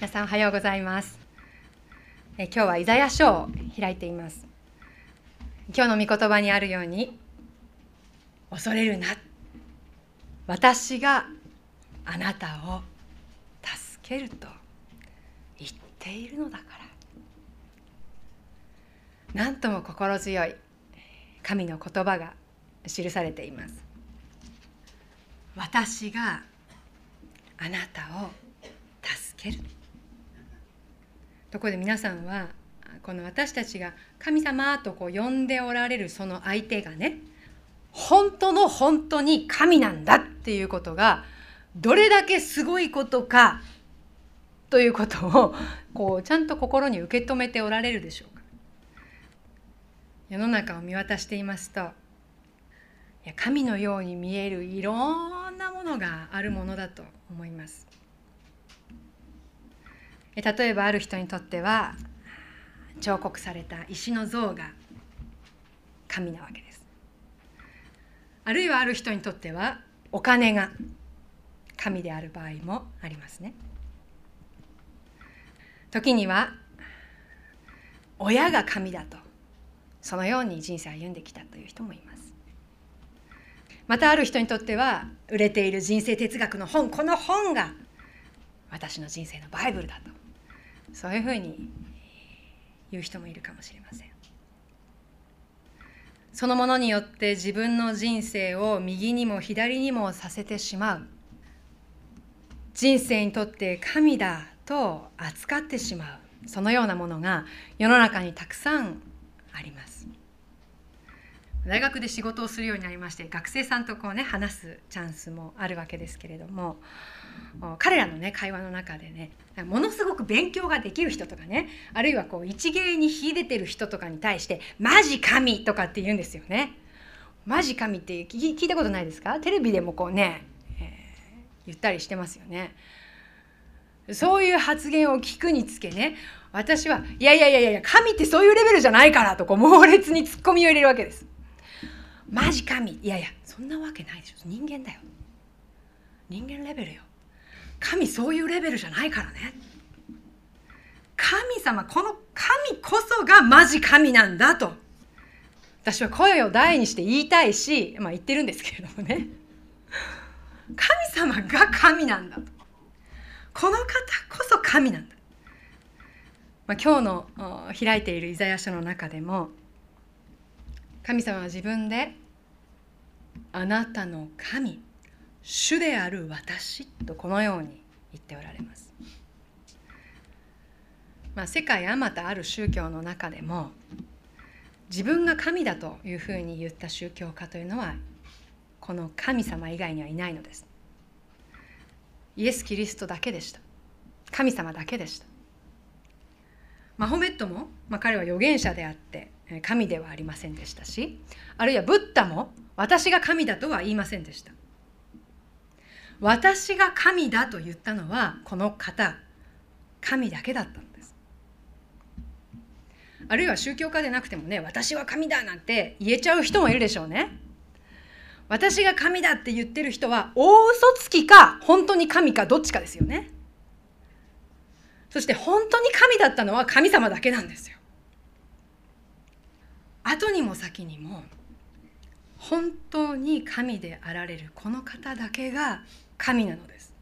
皆さんおはようございます。今日はイザヤ書を開いています。今日の御言葉にあるように、恐れるな、私があなたを助けると言っているのだから、なんとも心強い神の言葉が記されています。私があなたを助ける。ところで皆さんは、この私たちが神様とこう呼んでおられるその相手がね、本当の本当に神なんだっていうことがどれだけすごいことかということをこうちゃんと心に受け止めておられるでしょうか。世の中を見渡していますと、いや、神のように見えるいろんなものがあるものだと思います。例えばある人にとっては、彫刻された石の像が神なわけです。あるいはある人にとっては、お金が神である場合もありますね。時には親が神だと、そのように人生を歩んできたという人もいます。またある人にとっては、売れている人生哲学の本、この本が私の人生のバイブルだと、そういうふうに言う人もいるかもしれません。そのものによって自分の人生を右にも左にもさせてしまう、人生にとって神だと扱ってしまう、そのようなものが世の中にたくさんあります。大学で仕事をするようになりまして、学生さんとこうね、話すチャンスもあるわけですけれども、彼らのね、会話の中でね、ものすごく勉強ができる人とかね、あるいはこう一芸に秀でてる人とかに対して「マジ神」とかって言うんですよね。マジ神って聞いたことないですか？テレビでもこうね、言ったりしてますよね。そういう発言を聞くにつけね、私は「いやいやいやいや、神ってそういうレベルじゃないから」とこう猛烈にツッコミを入れるわけです。マジ神、いやいや、そんなわけないでしょ、人間だよ、人間レベルよ、神そういうレベルじゃないからね、神様、この神こそがマジ神なんだと私は声を大にして言いたいし、まあ言ってるんですけれどもね、神様が神なんだと、この方こそ神なんだ。今日の開いているイザヤ書の中でも、神様は自分であなたの神、主である私とこのように言っておられます。世界あまたある宗教の中でも、自分が神だというふうに言った宗教家というのは、この神様以外にはいないのです。イエス・キリストだけでした。神様だけでした。マホメットも、彼は預言者であって神ではありませんでしたし、あるいはブッダも私が神だとは言いませんでした。私が神だと言ったのはこの方、神だけだったんです。あるいは宗教家でなくてもね、私は神だなんて言えちゃう人もいるでしょうね。私が神だって言ってる人は大嘘つきか本当に神かどっちかですよね。そして本当に神だったのは神様だけなんですよ。後にも先にも、本当に神であられるこの方だけが神なのです。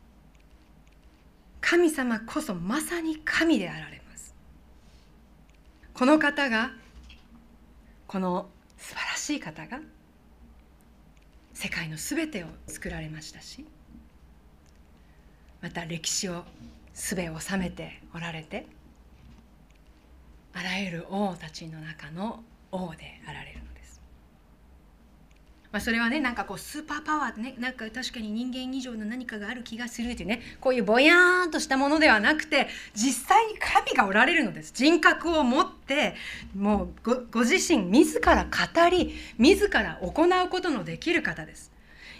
神様こそまさに神であられます。この方が、この素晴らしい方が、世界のすべてを作られましたし、また歴史をすべ収めておられて、あらゆる王たちの中の王であられるのです。それはね、なんかこうスーパーパワーってね、なんか確かに人間以上の何かがある気がするっていうね、こういうぼやーんとしたものではなくて、実際に神がおられるのです。人格を持って、もう ご自身自ら語り、自ら行うことのできる方です。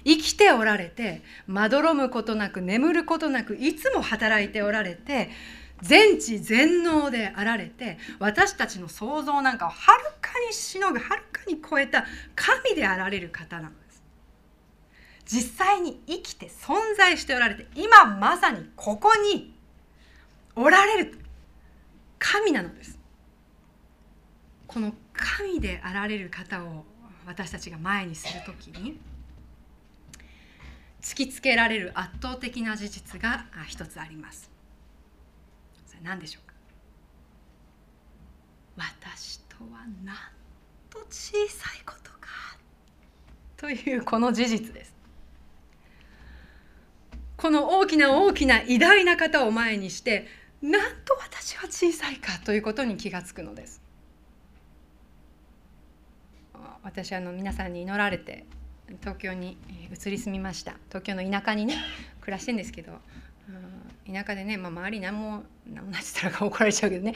生きておられて、まどろむことなく、眠ることなく、いつも働いておられて、全知全能であられて、私たちの想像なんかをはるかにしのぐ、はるかに超えた神であられる方なのです。実際に生きて存在しておられて、今まさにここにおられる神なのです。この神であられる方を私たちが前にするときに突きつけられる圧倒的な事実が一つあります。それは何でしょうか。私とはなんと小さいことかというこの事実です。この大きな大きな偉大な方を前にしてなんと私は小さいかということに気がつくのです。私は皆さんに祈られて東京に移り住みました。東京の田舎にね暮らしてるんですけど、田舎でね、周り何もなってたら怒られちゃうけどね、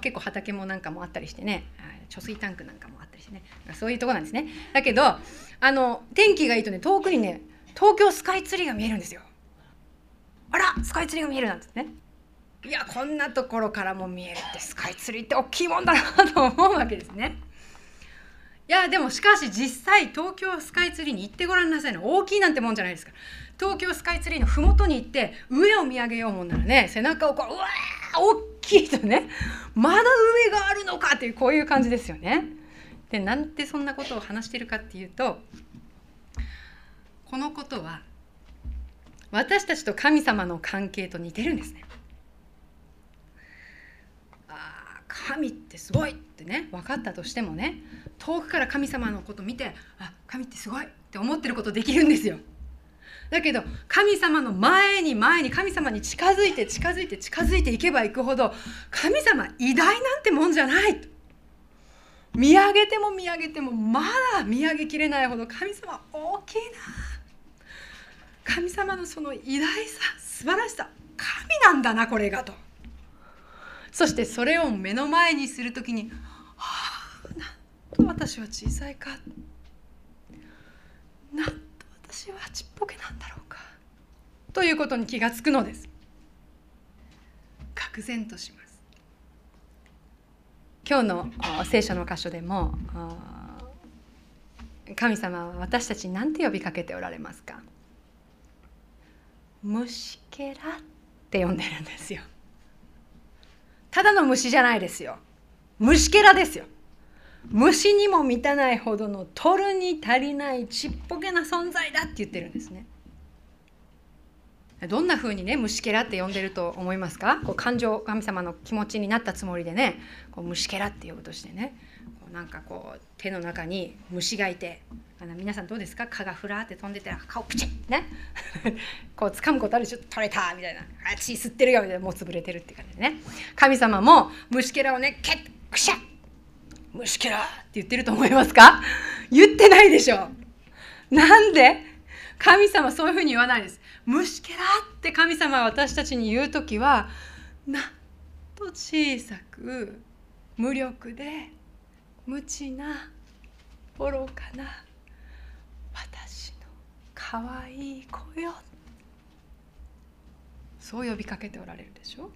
結構畑もなんかもあったりしてね、貯水タンクなんかもあったりしてね、そういうとこなんですね。だけど天気がいいとね、遠くにね東京スカイツリーが見えるんですよ。あら、スカイツリーが見えるなんてね、いやこんなところからも見えるってスカイツリーって大きいもんだなと思うわけですね。いやでもしかし実際東京スカイツリーに行ってごらんなさいの。大きいなんてもんじゃないですから。東京スカイツリーの麓に行って上を見上げようもんならね、背中をこう、うわー大きいとね、まだ上があるのかっていうこういう感じですよね。でなんでそんなことを話してるかっていうと、このことは私たちと神様の関係と似てるんですね。神ってすごいってね分かったとしてもね、遠くから神様のこと見て神ってすごいって思ってることできるんですよ。だけど神様の前に神様に近づいていけばいくほど、神様偉大なんてもんじゃないと、見上げても見上げてもまだ見上げきれないほど神様大きいな、神様のその偉大さ素晴らしさ、神なんだなこれがと。そしてそれを目の前にするときに、なんと私は小さいか、なんと私はちっぽけなんだろうかということに気がつくのです。愕然とします。今日の聖書の箇所でも神様は私たちに何て呼びかけておられますか。虫けらって呼んでるんですよ。ただの虫じゃないですよ。虫けらですよ。虫にも満たないほどの取るに足りないちっぽけな存在だって言ってるんですね。どんなふうにね虫けらって呼んでると思いますか。こう感情、神様の気持ちになったつもりでね、こう虫けらって呼ぶとしてね、こうなんかこう手の中に虫がいて、皆さんどうですか、蚊がふらって飛んでたら顔ピチッってねこう掴むことあるでしょ、取れたみたいな、あ血吸ってるよみたいな、もう潰れてるって感じでね、神様も虫けらをね、ケックシャッ虫けらって言ってると思いますか。言ってないでしょ。なんで神様そういうふうに言わないです。虫けらって神様は私たちに言うときは、なんと小さく無力で無知な愚かな私のかわいい子よ、そう呼びかけておられるでしょ。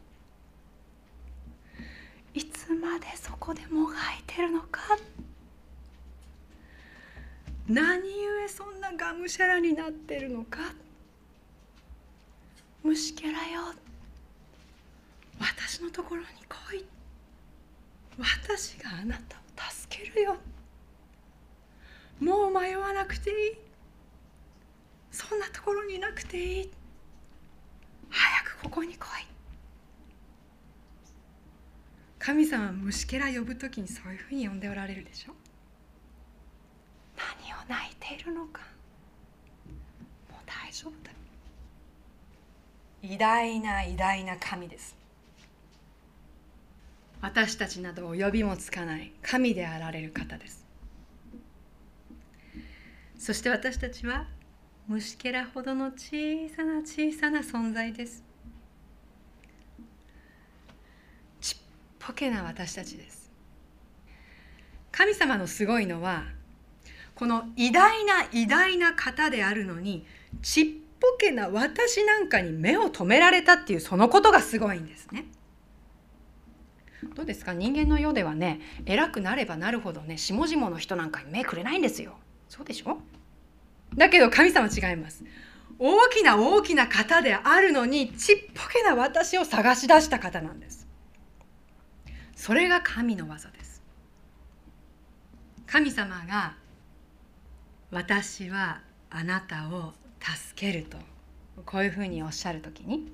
いつまでそこでもがいてるのか、何故そんながむしゃらになってるのか、虫けらよ、私のところに来い、私があなたを助けるよ、もう迷わなくていい、そんなところにいなくていい、早くここに来い。神様は虫けら呼ぶときにそういうふうに呼んでおられるでしょ。何を泣いているのか、もう大丈夫だ。偉大な偉大な神です。私たちなど及びもつかない神であられる方です。そして私たちは虫けらほどの小さな小さな存在です。ちっぽけな私たちです。神様のすごいのは、この偉大な偉大な方であるのにちっぽけな私なんかに目を留められたっていう、そのことがすごいんですね。どうですか、人間の世ではね、偉くなればなるほどね、下々の人なんかに目くれないんですよ。そうでしょ。だけど神様違います。大きな大きな方であるのに、ちっぽけな私を探し出した方なんです。それが神の技です。神様が、私はあなたを助けると、こういうふうにおっしゃるときに、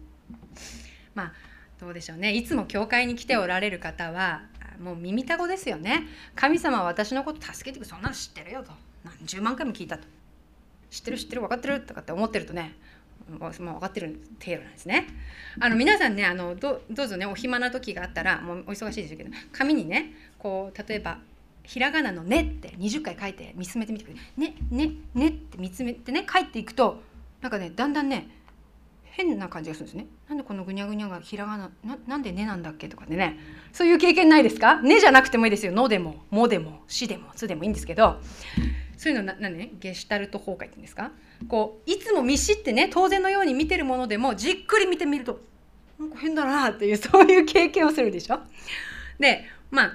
まあどうでしょうね、いつも教会に来ておられる方はもう耳たごですよね。神様は私のこと助けてくれ、そんなの知ってるよと、何十万回も聞いたと、知ってる知ってる分かってるとかって思ってるとね、もう分かってる程度なんですね。皆さんね、どうぞねお暇な時があったら、もうお忙しいでしょうけど、紙にねこう例えばひらがなの「ね」って20回書いて見つめてみてください。「ねねね」って見つめてね書いていくと、なんかねだんだんね変な感じがするんですね。なんでこのぐにゃぐにゃがひらがな なんで「ね」なんだっけとかでね、そういう経験ないですか？「ね」じゃなくてもいいですよ。「の」でも「も」でも「し」でも「つ」でもいいんですけど、そういうの何ね、ゲシュタルト崩壊って言うんですか、こういつも見知ってね当然のように見てるものでも、じっくり見てみるとなんか変だなっていう、そういう経験をするでしょ。でまあ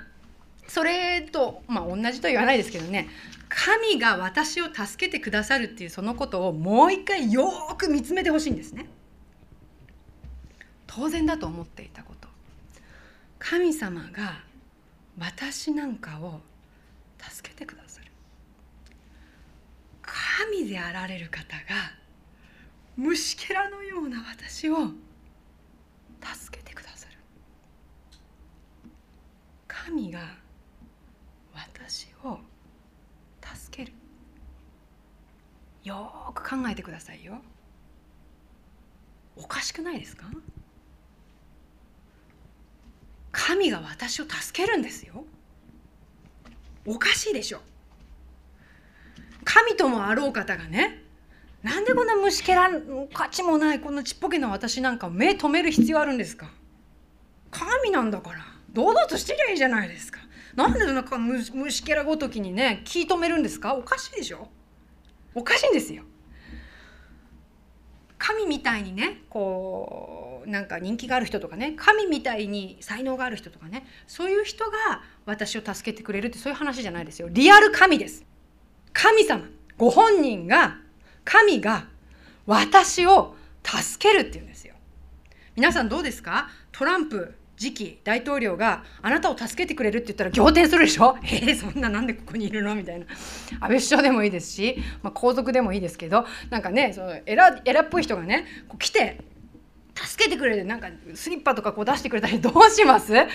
それと、まあ、同じとは言わないですけどね、神が私を助けてくださるっていうそのことをもう一回よく見つめてほしいんですね。当然だと思っていたこと、神様が私なんかを助けてくださる、神であられる方が虫けらのような私を助けてくださる、神が私を助ける。よーく考えてくださいよ。おかしくないですか？神が私を助けるんですよ。おかしいでしょ。神ともあろう方がね、なんでこんな虫けら価値もないこのちっぽけな私なんかを目止める必要あるんですか？神なんだから堂々としてりゃいいじゃないですか。なんでそんな虫けらごときにね気止めるんですか？おかしいでしょ。おかしいんですよ。神みたいにね、こうなんか人気がある人とかね、神みたいに才能がある人とかね、そういう人が私を助けてくれるって、そういう話じゃないですよ。リアル神です。神様ご本人が、神が私を助けるっていうんですよ。皆さんどうですか？トランプ次期大統領があなたを助けてくれるって言ったら仰天するでしょ。そんな、なんでここにいるのみたいな。安倍首相でもいいですし、まあ、皇族でもいいですけど、なんかねその偉っぽい人がねこう来て助けてくれる、なんかスリッパとかこう出してくれたり、どうします？っ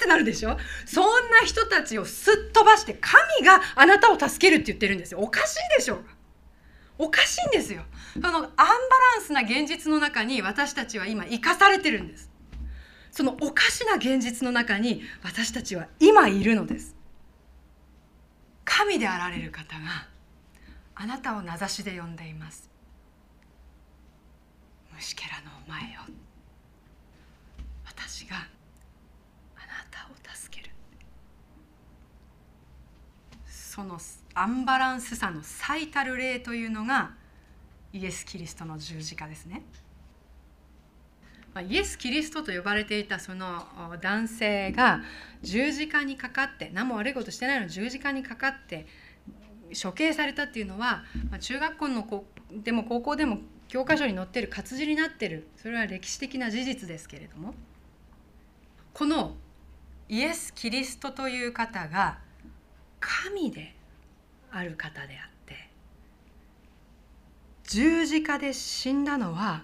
てなるでしょ。そんな人たちをすっ飛ばして、神があなたを助けるって言ってるんですよ。おかしいでしょ。おかしいんですよ。そのアンバランスな現実の中に私たちは今生かされてるんです。そのおかしな現実の中に私たちは今いるのです。神であられる方があなたを名指しで呼んでいます。虫けらのお前よ、私があなたを助ける。そのアンバランスさの最たる例というのがイエス・キリストの十字架ですね。イエス・キリストと呼ばれていたその男性が十字架にかかって、何も悪いことしてないのに十字架にかかって処刑されたっていうのは、中学校のでも高校でも教科書に載ってる活字になってる、それは歴史的な事実ですけれども、このイエス・キリストという方が神である方であって、十字架で死んだのは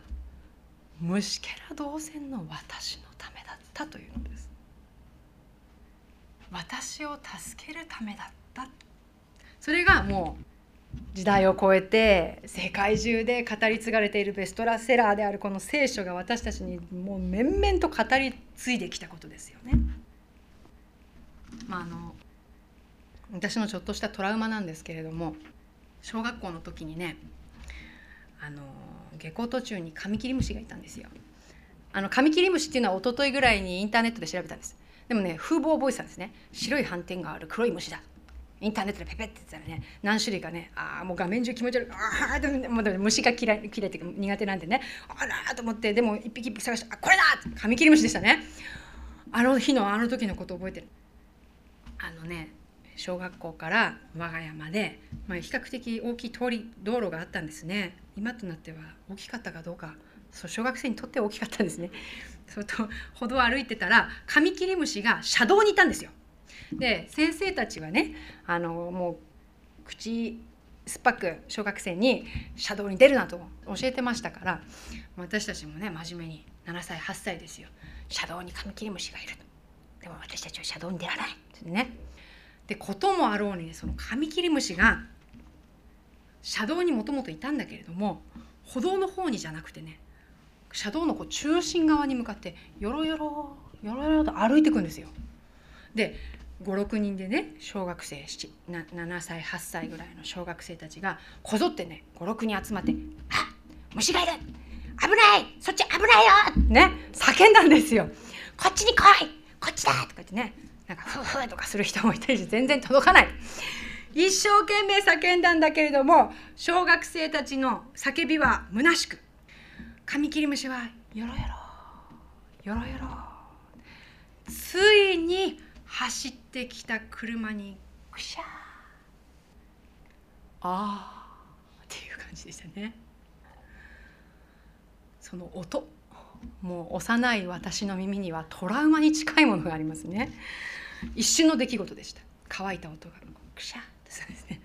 虫けら同然の私のためだったというのです。私を助けるためだった。それがもう時代を超えて世界中で語り継がれているベストセラーであるこの聖書が私たちにもう面々と語り継いできたことですよね。私のちょっとしたトラウマなんですけれども、小学校の時にね、下校途中にカミキリムシがいたんですよ。カミキリムシっていうのは一昨日ぐらいにインターネットで調べたんです。でもね風貌を覚えてたんですね。白い斑点がある黒い虫だ、インターネットでペペって言ったらね何種類かね、もう画面中気持ち悪い、でも虫が嫌いって苦手なんでね、あらと思って、でも一匹一匹探して、これだカミキリムシでしたね。あの時のこと覚えてる。小学校から我が家まで、比較的大きい通り道路があったんですね。今となっては大きかったかどうか、そう小学生にとっては大きかったんですね。それと歩道を歩いてたらカミキリムシが車道にいたんですよ。で先生たちはね、もう口酸っぱく小学生に車道に出るなと教えてましたから、私たちもね真面目に7歳8歳ですよ、車道にカミキリムシがいると、でも私たちは車道に出られないってね。でこともあろうに、そのカミキリムシが車道にもともといたんだけれども、歩道の方にじゃなくてね、車道のこう中心側に向かってよろよろよろよろと歩いていくんですよ。で56人でね、小学生7歳8歳ぐらいの小学生たちがこぞってね56人集まって「あっ虫がいる、危ない、そっち危ないよ」ね叫んだんですよ。こっちに来い、こっちだとか言ってね、なんかフーフーとかする人もいたりして全然届かない。一生懸命叫んだんだけれども、小学生たちの叫びは虚しく、カミキリムシはよろよろよろよろ、ついに走ってきた車にくしゃーあーっていう感じでしたね。その音、もう幼い私の耳にはトラウマに近いものがありますね。一瞬の出来事でした。乾いた音がくしゃーってそうですね。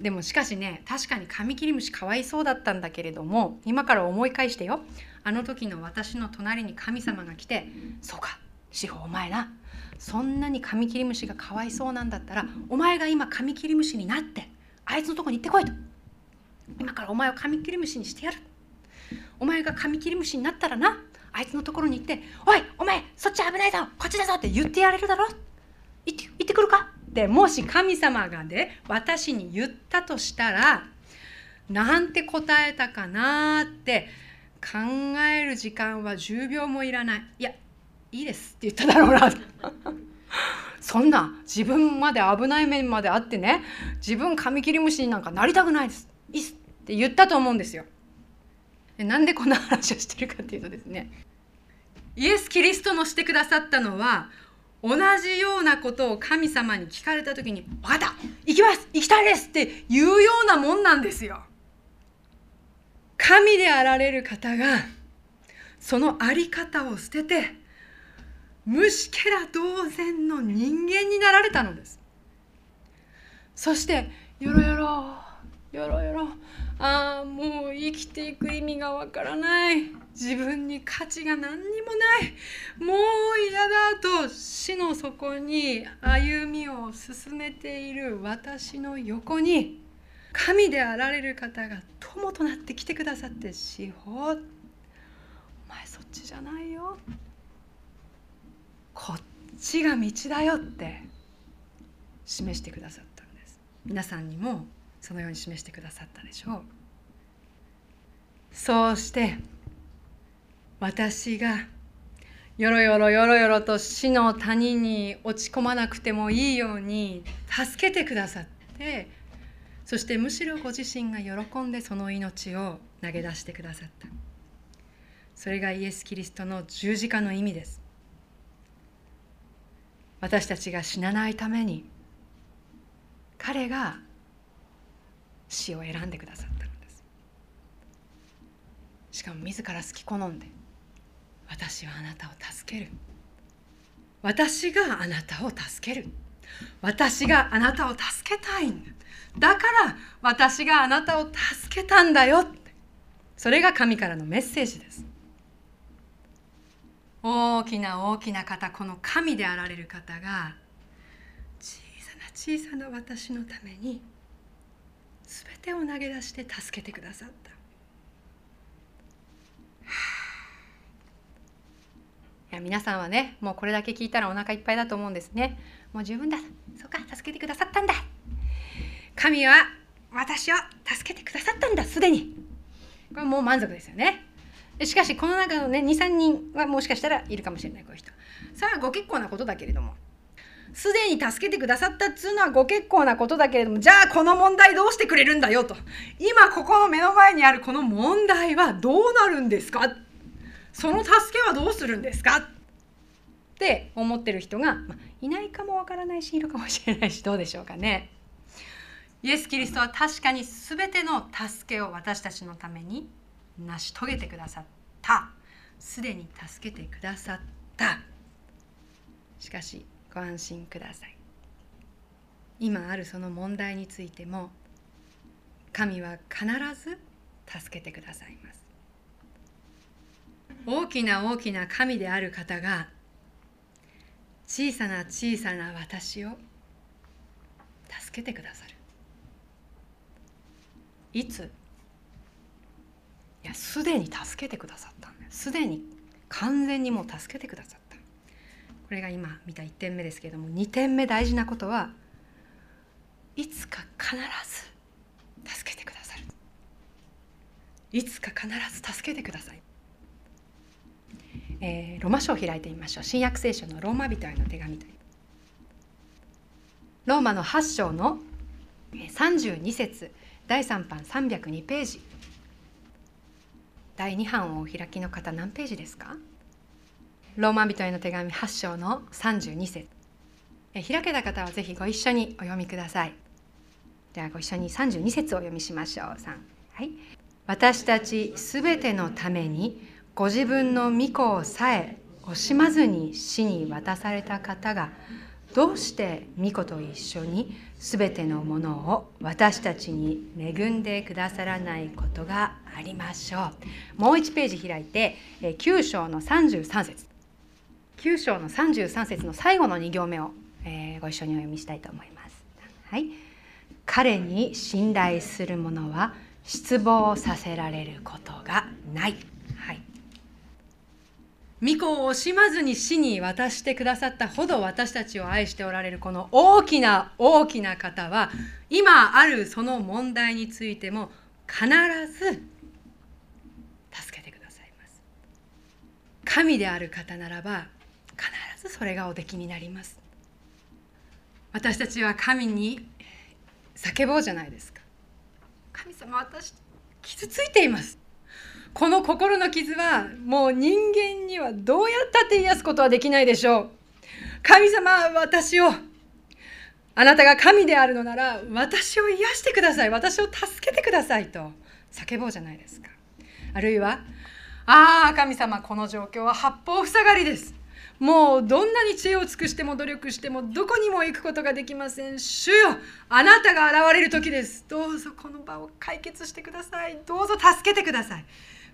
でもしかしね、確かにカミキリムシかわいそうだったんだけれども、今から思い返してよ、あの時の私の隣に神様が来て、そうか志保お前な、そんなにカミキリムシがかわいそうなんだったら、お前が今カミキリムシになってあいつのとこに行ってこいと、今からお前をカミキリムシにしてやる、お前がカミキリムシになったらな、あいつのところに行って「おいお前そっち危ないぞ、こっちだぞ」って言ってやれるだろ、行ってくるかで、もし神様がね私に言ったとしたら、なんて答えたかなって考える時間は10秒もいらない。いやいいですって言っただろうなそんな自分まで危ない面まであってね、自分カミキリムシになんかなりたくないです、いいっすって言ったと思うんですよ。でなんでこんな話をしてるかっていうとですね、イエス・キリストのしてくださったのは、同じようなことを神様に聞かれた時に「分かった、行きます、行きたいです」って言うようなもんなんですよ。神であられる方がその在り方を捨てて、虫けら同然の人間になられたのです。そしてよろよろよろよろ、ああもう生きていく意味がわからない、自分に価値が何にもない、もう嫌だと死の底に歩みを進めている私の横に、神であられる方が友となって来てくださって、志保お前そっちじゃないよ、こっちが道だよって示してくださったんです。皆さんにもそのように示してくださったでしょう。そうして私がよろよろよろよろと死の谷に落ち込まなくてもいいように助けてくださって、そしてむしろご自身が喜んでその命を投げ出してくださった。それがイエス・キリストの十字架の意味です。私たちが死なないために彼が死を選んでくださったのです。しかも自ら好き好んで、私はあなたを助ける、私があなたを助ける、私があなたを助けたいんだ、だから私があなたを助けたんだよって、それが神からのメッセージです。大きな大きな方、この神であられる方が、小さな小さな私のためにすべてを投げ出して助けてくださった。いや皆さんはね、もうこれだけ聞いたらお腹いっぱいだと思うんですね。もう十分だ。そうか、助けてくださったんだ。神は私を助けてくださったんだ、すでに。これもう満足ですよね。しかしこの中のね、2、3人はもしかしたらいるかもしれない、こういう人。それはご結構なことだけれども。すでに助けてくださったっつうのはご結構なことだけれども、じゃあこの問題どうしてくれるんだよと、今ここの目の前にあるこの問題はどうなるんですか、その助けはどうするんですかっって思ってる人が、いないかもわからないしいるかもしれないし、どうでしょうかね。イエス・キリストは確かに全ての助けを私たちのために成し遂げてくださった。すでに助けてくださった。しかしご安心ください。今あるその問題についても神は必ず助けてくださいます。大きな大きな神である方が小さな小さな私を助けてくださる。いつ？いや、すでに助けてくださったんです。すでに完全にもう助けてくださった。これが今見た1点目ですけれども、2点目大事なことは、いつか必ず助けてくださる。いつか必ず助けてください。ロマ書を開いてみましょう。新約聖書のローマ人への手紙というローマの8章の32節第3版302ページ。第2版をお開きの方何ページですか？ローマ人への手紙8章の32節。開けた方はぜひご一緒にお読みください。ではご一緒に32節をお読みしましょう。はい、私たちすべてのためにご自分の御子をさえ惜しまずに死に渡された方が、どうして御子と一緒にすべてのものを私たちに恵んでくださらないことがありましょう。もう1ページ開いて9章の33節。9章の33節の最後の2行目をご一緒にお読みしたいと思います。はい、彼に信頼する者は失望させられることがない。はい。御子を惜しまずに死に渡してくださったほど私たちを愛しておられるこの大きな大きな方は、今あるその問題についても必ず助けてくださいます。神である方ならば必ずそれがおできになります。私たちは神に叫ぼうじゃないですか。神様、私傷ついています。この心の傷はもう人間にはどうやったって癒すことはできないでしょう。神様、私を、あなたが神であるのなら私を癒してください、私を助けてくださいと叫ぼうじゃないですか。あるいは、ああ神様、この状況は八方塞がりです。もうどんなに知恵を尽くしても努力してもどこにも行くことができません。主よ、あなたが現れる時です。どうぞこの場を解決してください。どうぞ助けてください。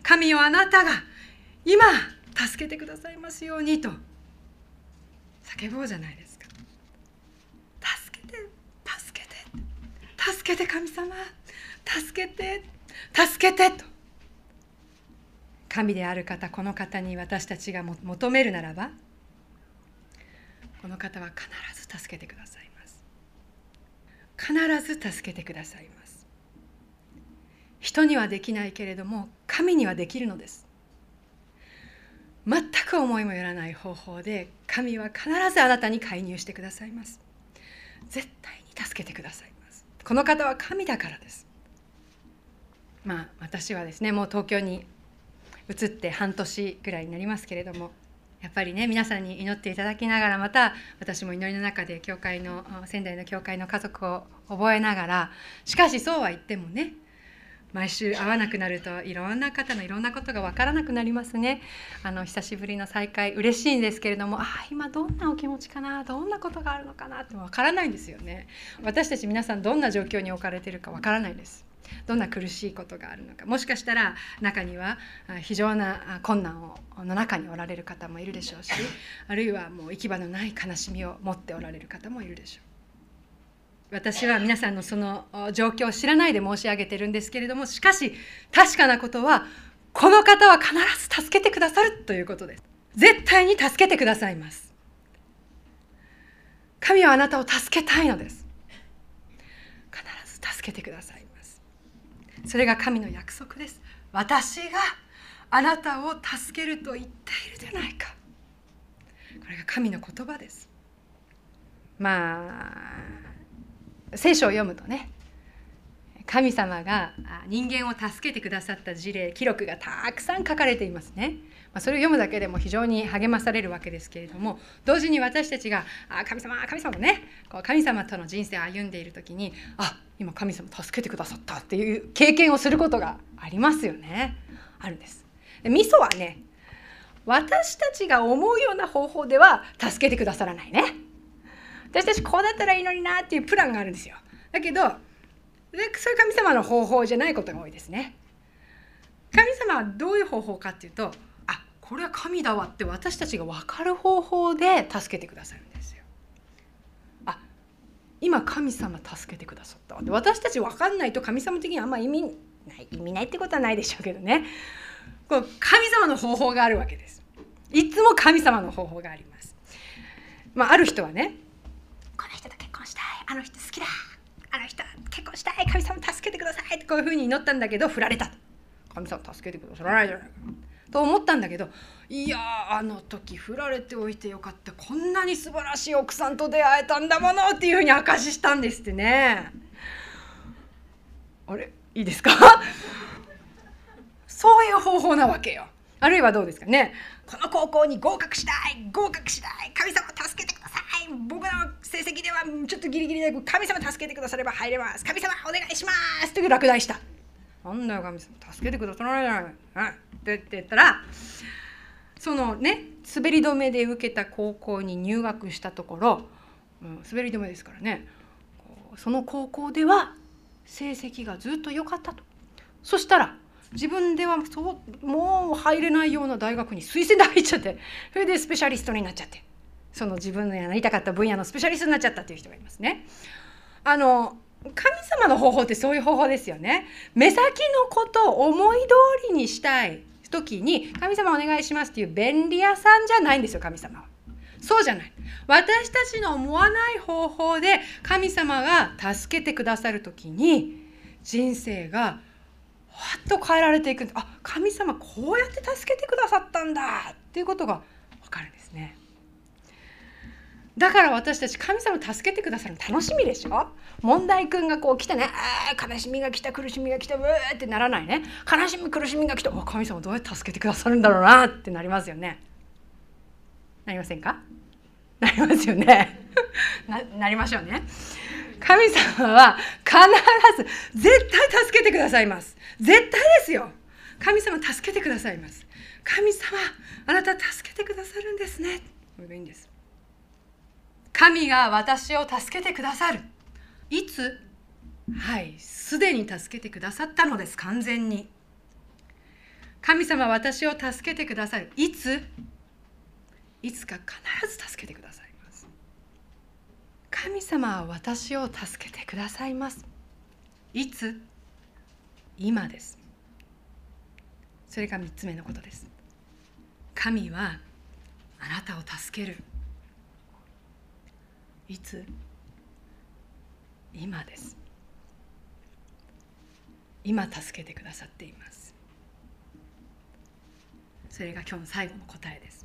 神よ、あなたが今助けてくださいますようにと叫ぼうじゃないですか。助けて、助けて、助けて神様、助けて、助けてと神である方、この方に私たちが求めるならば、この方は必ず助けてくださいます。必ず助けてくださいます。人にはできないけれども神にはできるのです。全く思いもよらない方法で神は必ずあなたに介入してくださいます。絶対に助けてくださいます。この方は神だからです。私はですね、もう東京に移って半年ぐらいになりますけれども、やっぱりね、皆さんに祈っていただきながら、また私も祈りの中で教会の、仙台の教会の家族を覚えながら、しかしそうは言ってもね、毎週会わなくなるといろんな方のいろんなことが分からなくなりますね。久しぶりの再会嬉しいんですけれども、今どんなお気持ちかな、どんなことがあるのかなって分からないんですよね。私たち皆さんどんな状況に置かれているか分からないです。どんな苦しいことがあるのか、もしかしたら中には非常な困難の中におられる方もいるでしょうし、あるいはもう行き場のない悲しみを持っておられる方もいるでしょう。私は皆さんのその状況を知らないで申し上げてるんですけれども、しかし確かなことは、この方は必ず助けてくださるということです。絶対に助けてくださいます。神はあなたを助けたいのです。必ず助けてください。それが神の約束です。私があなたを助けると言っているじゃないか。これが神の言葉です。聖書を読むとね、神様が人間を助けてくださった事例、記録がたくさん書かれていますね。それを読むだけでも非常に励まされるわけですけれども、同時に私たちが神様、神様ね、神様との人生を歩んでいる時に、今神様助けてくださったっていう経験をすることがありますよね。あるんです。ミソはね、私たちが思うような方法では助けてくださらないね。私たちこうだったらいいのになっていうプランがあるんですよ。だけどそれ神様の方法じゃないことが多いですね。神様はどういう方法かっていうと、これは神だわって私たちが分かる方法で助けてくださるんですよ。今神様助けてくださったわって私たち分かんないと神様的にあんま意味ないってことはないでしょうけどね。こう神様の方法があるわけです。いつも神様の方法があります。ある人はね、この人と結婚したい、あの人好きだ、あの人結婚したい、神様助けてくださいってこういうふうに祈ったんだけど、振られた。神様助けてくださらないじゃないかと思ったんだけど、いやー、あの時振られておいてよかった、こんなに素晴らしい奥さんと出会えたんだものっていうふうに証ししたんですってね。あれ、いいですかそういう方法なわけよ。あるいはどうですかね。この高校に合格したい、神様助けてください、僕の成績ではちょっとギリギリだけど神様助けてくだされば入れます、神様お願いしますという落第した。なんだよ神様助けてくださらないじゃないって言ったら、そのね、滑り止めで受けた高校に入学したところ、滑り止めですからね、その高校では成績がずっと良かったと。そしたら自分ではもう入れないような大学に推薦で入っちゃって、それでスペシャリストになっちゃって、その自分のやりたかった分野のスペシャリストになっちゃったっていう人がいますね。神様の方法ってそういう方法ですよね。目先のことを思い通りにしたい時に、神様お願いしますっていう便利屋さんじゃないんですよ、神様は。そうじゃない。私たちの思わない方法で神様が助けてくださる時に、人生がわっと変えられていくんです。神様こうやって助けてくださったんだっていうことが分かるんですね。だから私たち神様助けてくださるの楽しみでしょ。問題くんがこう来てね、悲しみが来た、苦しみが来た、うーってならないね。悲しみ苦しみが来た、神様どうやって助けてくださるんだろうなってなりますよね。なりませんか？なりますよねなりましょうね。神様は必ず絶対助けてくださいます。絶対ですよ。神様助けてくださいます。神様あなた助けてくださるんですね。これがいいんです。神が私を助けてくださる。いつ？すでに助けてくださったのです。完全に神様私を助けてくださる。いつ？いつか必ず助けてくださいます。神様は私を助けてくださいます。いつ？今です。それが3つ目のことです。神はあなたを助ける。いつ？今です。今助けてくださっています。それが今日の最後の答えです。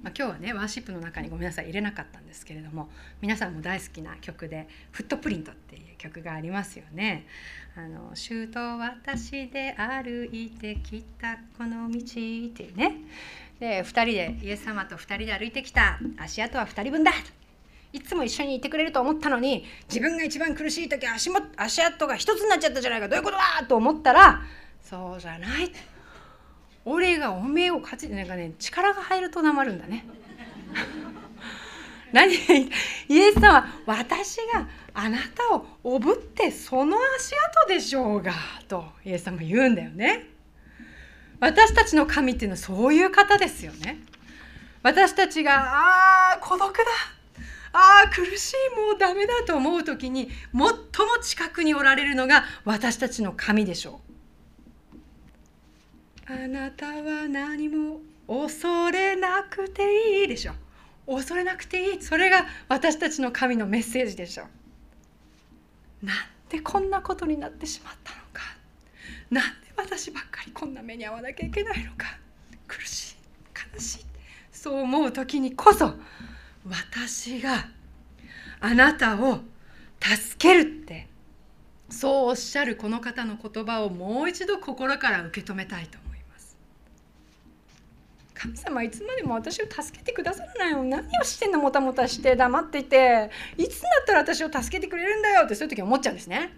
今日はね、ワーシップの中にごめんなさい入れなかったんですけれども、皆さんも大好きな曲で「フットプリント」っていう曲がありますよね。主と私で歩いてきたこの道っていうね。で、2人でイエス様と2人で歩いてきた、足跡は2人分だ。いつも一緒にいてくれると思ったのに、自分が一番苦しい時足跡が一つになっちゃったじゃないか、どういうことだと思ったら、そうじゃない、俺がおめえを勝ち、力が入るとなまるんだねイエス様は私があなたをおぶってその足跡でしょうがとイエス様言うんだよね。私たちの神っていうのはそういう方ですよね。私たちが孤独だ、苦しい、もうダメだと思う時に最も近くにおられるのが私たちの神でしょう。あなたは何も恐れなくていいでしょ。恐れなくていい。それが私たちの神のメッセージでしょ。なんでこんなことになってしまったのか。なんで私ばっかりこんな目に遭わなきゃいけないのか。苦しい、悲しい。そう思う時にこそ、私があなたを助けるってそうおっしゃるこの方の言葉をもう一度心から受け止めたいと思います。神様、いつまでも私を助けてくださらないのに、何をしてんの、もたもたして黙っていて、いつになったら私を助けてくれるんだよって、そういう時は思っちゃうんですね。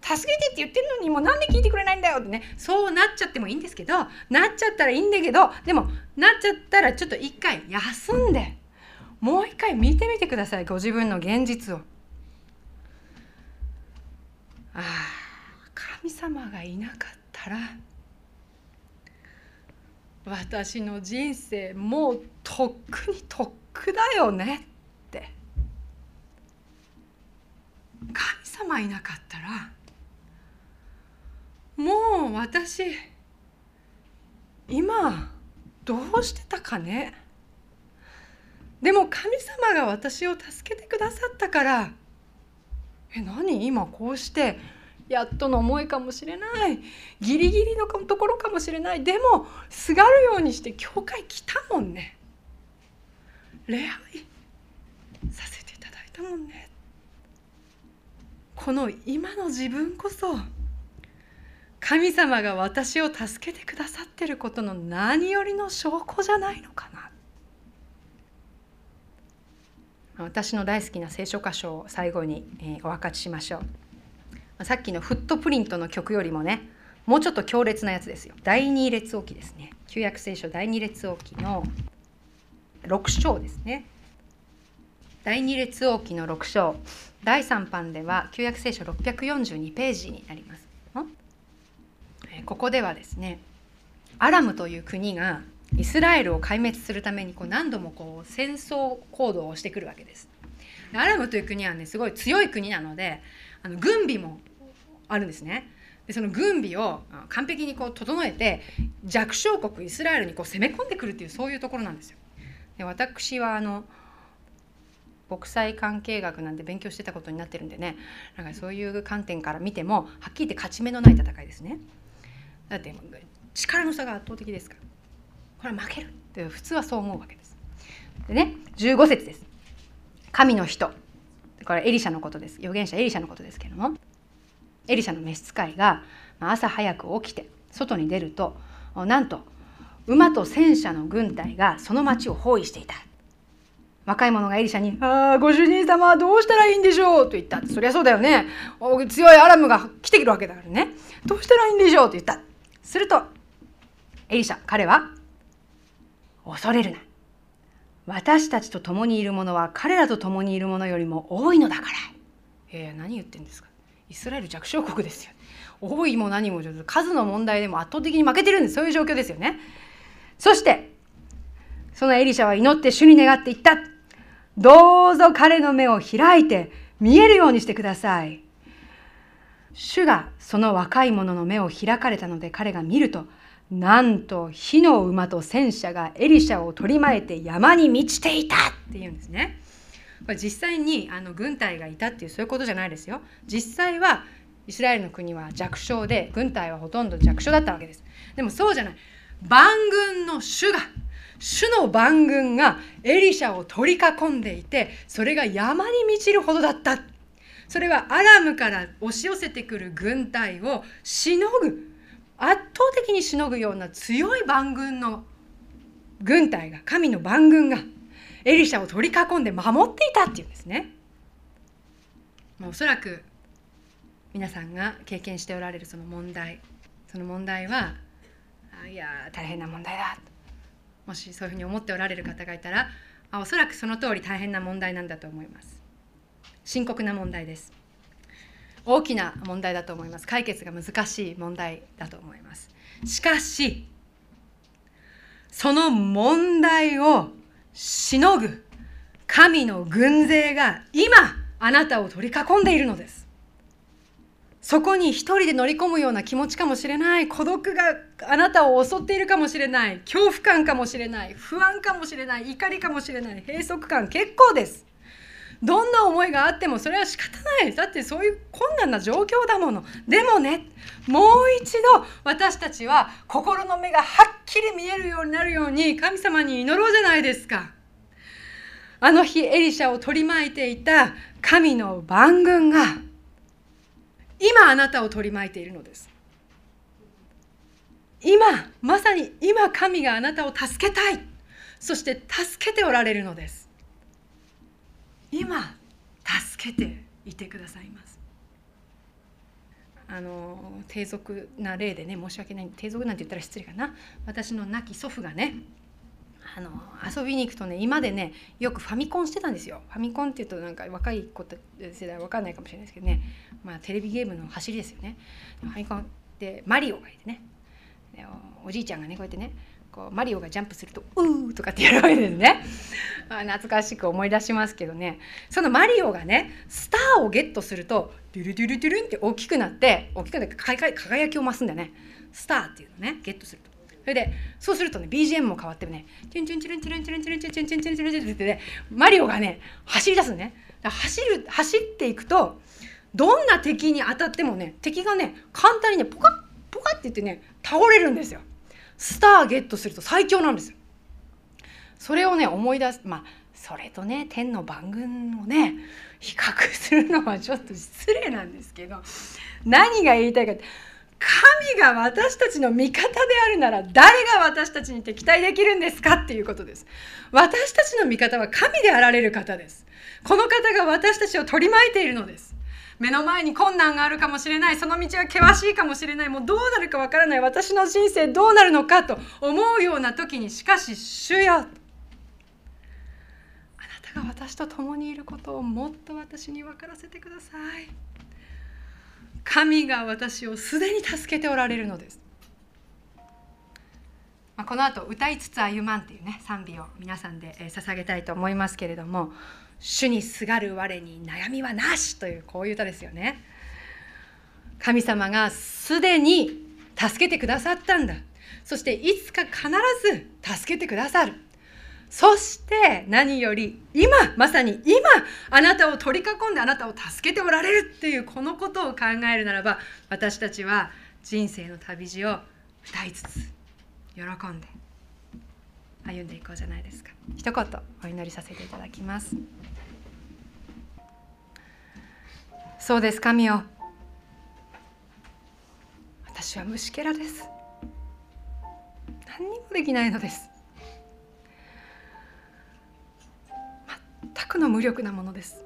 助けてって言ってるのに、もうなんで聞いてくれないんだよってね、そうなっちゃってもいいんですけど、なっちゃったらいいんだけど、でもなっちゃったらちょっと一回休んで、もう一回見てみてください、ご自分の現実を。ああ、神様がいなかったら私の人生もうとっくにとっくだよねって。神様いなかったらもう私今どうしてたかね。でも神様が私を助けてくださったから、何今こうしてやっとの思いかもしれない、ギリギリのところかもしれない、でもすがるようにして教会来たもんね、礼拝させていただいたもんね。この今の自分こそ神様が私を助けてくださってることの何よりの証拠じゃないのかな。私の大好きな聖書箇所を最後にお分かちしましょう。さっきのフットプリントの曲よりもね、もうちょっと強烈なやつですよ。第二列王記ですね。旧約聖書第二列王記の6章ですね。第二列王記の6章第3版では旧約聖書642ページになります。ここではですね、アラムという国がイスラエルを壊滅するために何度も戦争行動をしてくるわけです。アラムという国はね、すごい強い国なので、軍備もあるんですね。でその軍備を完璧に整えて、弱小国イスラエルに攻め込んでくるっていう、そういうところなんですよ。で私は国際関係学なんて勉強してたことになってるんでね、なんかそういう観点から見てもはっきり言って勝ち目のない戦いですね。だって力の差が圧倒的ですから、これは負けるって普通はそう思うわけです。でね、15節です。神の人、これエリシャのことです。預言者エリシャのことですけれども、エリシャの召使いが朝早く起きて外に出ると、なんと馬と戦車の軍隊がその町を包囲していた。若い者がエリシャに、ご主人様はどうしたらいいんでしょうと言った。そりゃそうだよね。強いアラムが来てくるわけだからね。どうしたらいいんでしょうと言った。するとエリシャ、彼は、恐れるな。私たちと共にいる者は彼らと共にいる者よりも多いのだから。何言ってんですか。イスラエル弱小国ですよ。多いも何も数の問題でも圧倒的に負けてるんです。そういう状況ですよね。そしてそのエリシャは祈って主に願って言った。どうぞ彼の目を開いて見えるようにしてください。主がその若い者の目を開かれたので、彼が見ると、なんと火の馬と戦車がエリシャを取り巻いて山に満ちていたっていうんですね。これ実際に軍隊がいたっていう、そういうことじゃないですよ。実際はイスラエルの国は弱小で、軍隊はほとんど弱小だったわけです。でもそうじゃない、万軍の主の万軍がエリシャを取り囲んでいて、それが山に満ちるほどだった。それはアラムから押し寄せてくる軍隊をしのぐ、圧倒的にしのぐような強い万軍の軍隊が、神の万軍がエリシャを取り囲んで守っていたっていうんですね。おそらく皆さんが経験しておられるその問題は、いや大変な問題だ、もしそういうふうに思っておられる方がいたら、おそらくその通り大変な問題なんだと思います。深刻な問題です。大きな問題だと思います。解決が難しい問題だと思います。しかし、その問題をしのぐ神の軍勢が今あなたを取り囲んでいるのです。そこに一人で乗り込むような気持ちかもしれない。孤独があなたを襲っているかもしれない。恐怖感かもしれない。不安かもしれない。怒りかもしれない。閉塞感、結構です。どんな思いがあってもそれは仕方ない。だってそういう困難な状況だもの。でもね、もう一度私たちは心の目がはっきり見えるようになるように神様に祈ろうじゃないですか。あの日エリシャを取り巻いていた神の万軍が今あなたを取り巻いているのです。今まさに今神があなたを助けたい、そして助けておられるのです。今助けていてくださいます。低俗な例でね、申し訳ない、低俗なんて言ったら失礼かな。私の亡き祖父がね、遊びに行くとね、今でね、よくファミコンしてたんですよ。ファミコンっていうとなんか若い子世代わかんないかもしれないですけどね、まあテレビゲームの走りですよね。ファミコンでマリオがいてね、おじいちゃんがねこうやってね、こうマリオがジャンプすると「うー」とかってやるわけですね。懐かしく思い出しますけどね、そのマリオがねスターをゲットするとデュルデュルデュルンって大きくなって、大きくなって輝きを増すんだよね。スターっていうのねゲットすると、それでそうするとね BGM も変わってね、チュンチュンチュンチュンチュンチュンチュンチュンチュンチュンチュンチュンチュンってね、マリオがね走り出すね。走っていくと、どんな敵に当たってもね、敵がね簡単にねポカッポカッって言ってね倒れるんですよ。スターゲットすると最強なんですよ。それをね思い出す、まあそれとね天の万軍をね比較するのはちょっと失礼なんですけど、何が言いたいかって、神が私たちの味方であるなら誰が私たちに敵対できるんですかっていうことです。私たちの味方は神であられる方です。この方が私たちを取り巻いているのです。目の前に困難があるかもしれない、その道は険しいかもしれない、もうどうなるかわからない、私の人生どうなるのかと思うような時に、しかし主よ、あなたが私と共にいることをもっと私に分からせてください。神が私をすでに助けておられるのです。この後歌いつつ歩まんっていうね賛美を皆さんで捧げたいと思いますけれども、主にすがる我に悩みはなしというこういう歌ですよね。神様がすでに助けてくださったんだ。そしていつか必ず助けてくださる。そして何より今、まさに今あなたを取り囲んであなたを助けておられるっていうこのことを考えるならば、私たちは人生の旅路を歌いつつ喜んで歩んでいこうじゃないですか。一言お祈りさせていただきます。そうです、神よ、私は虫けらです。何にもできないのです。全くの無力なものです。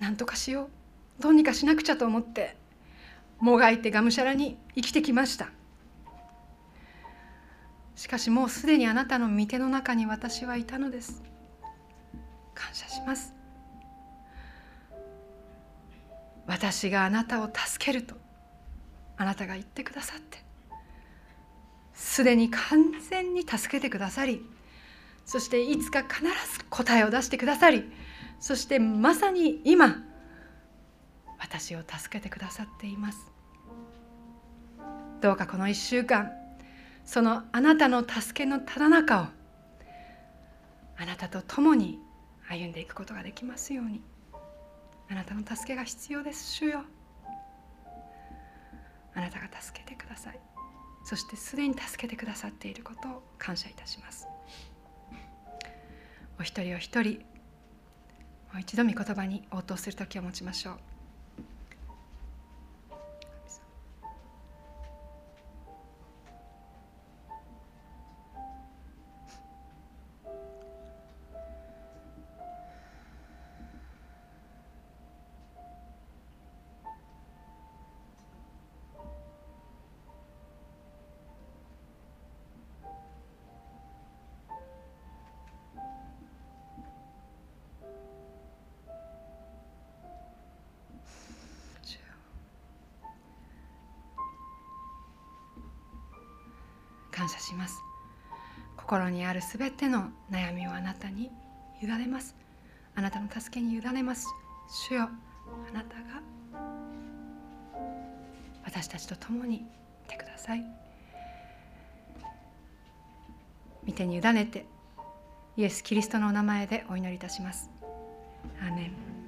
何とかしよう、どうにかしなくちゃと思ってもがいてがむしゃらに生きてきました。しかしもうすでにあなたの御手の中に私はいたのです。感謝します。私があなたを助けるとあなたが言ってくださって、すでに完全に助けてくださり、そしていつか必ず答えを出してくださり、そしてまさに今私を助けてくださっています。どうかこの1週間、そのあなたの助けのただ中をあなたと共に歩んでいくことができますように。あなたの助けが必要です。主よ、あなたが助けてください。そしてすでに助けてくださっていることを感謝いたします。お一人お一人、もう一度御言葉に応答する時を持ちましょう。感謝します。心にあるすべての悩みをあなたに委ねます。あなたの助けに委ねます。主よ、あなたが私たちと共にいてください。御手に委ねて、イエス・キリストのお名前でお祈りいたします。アーメン。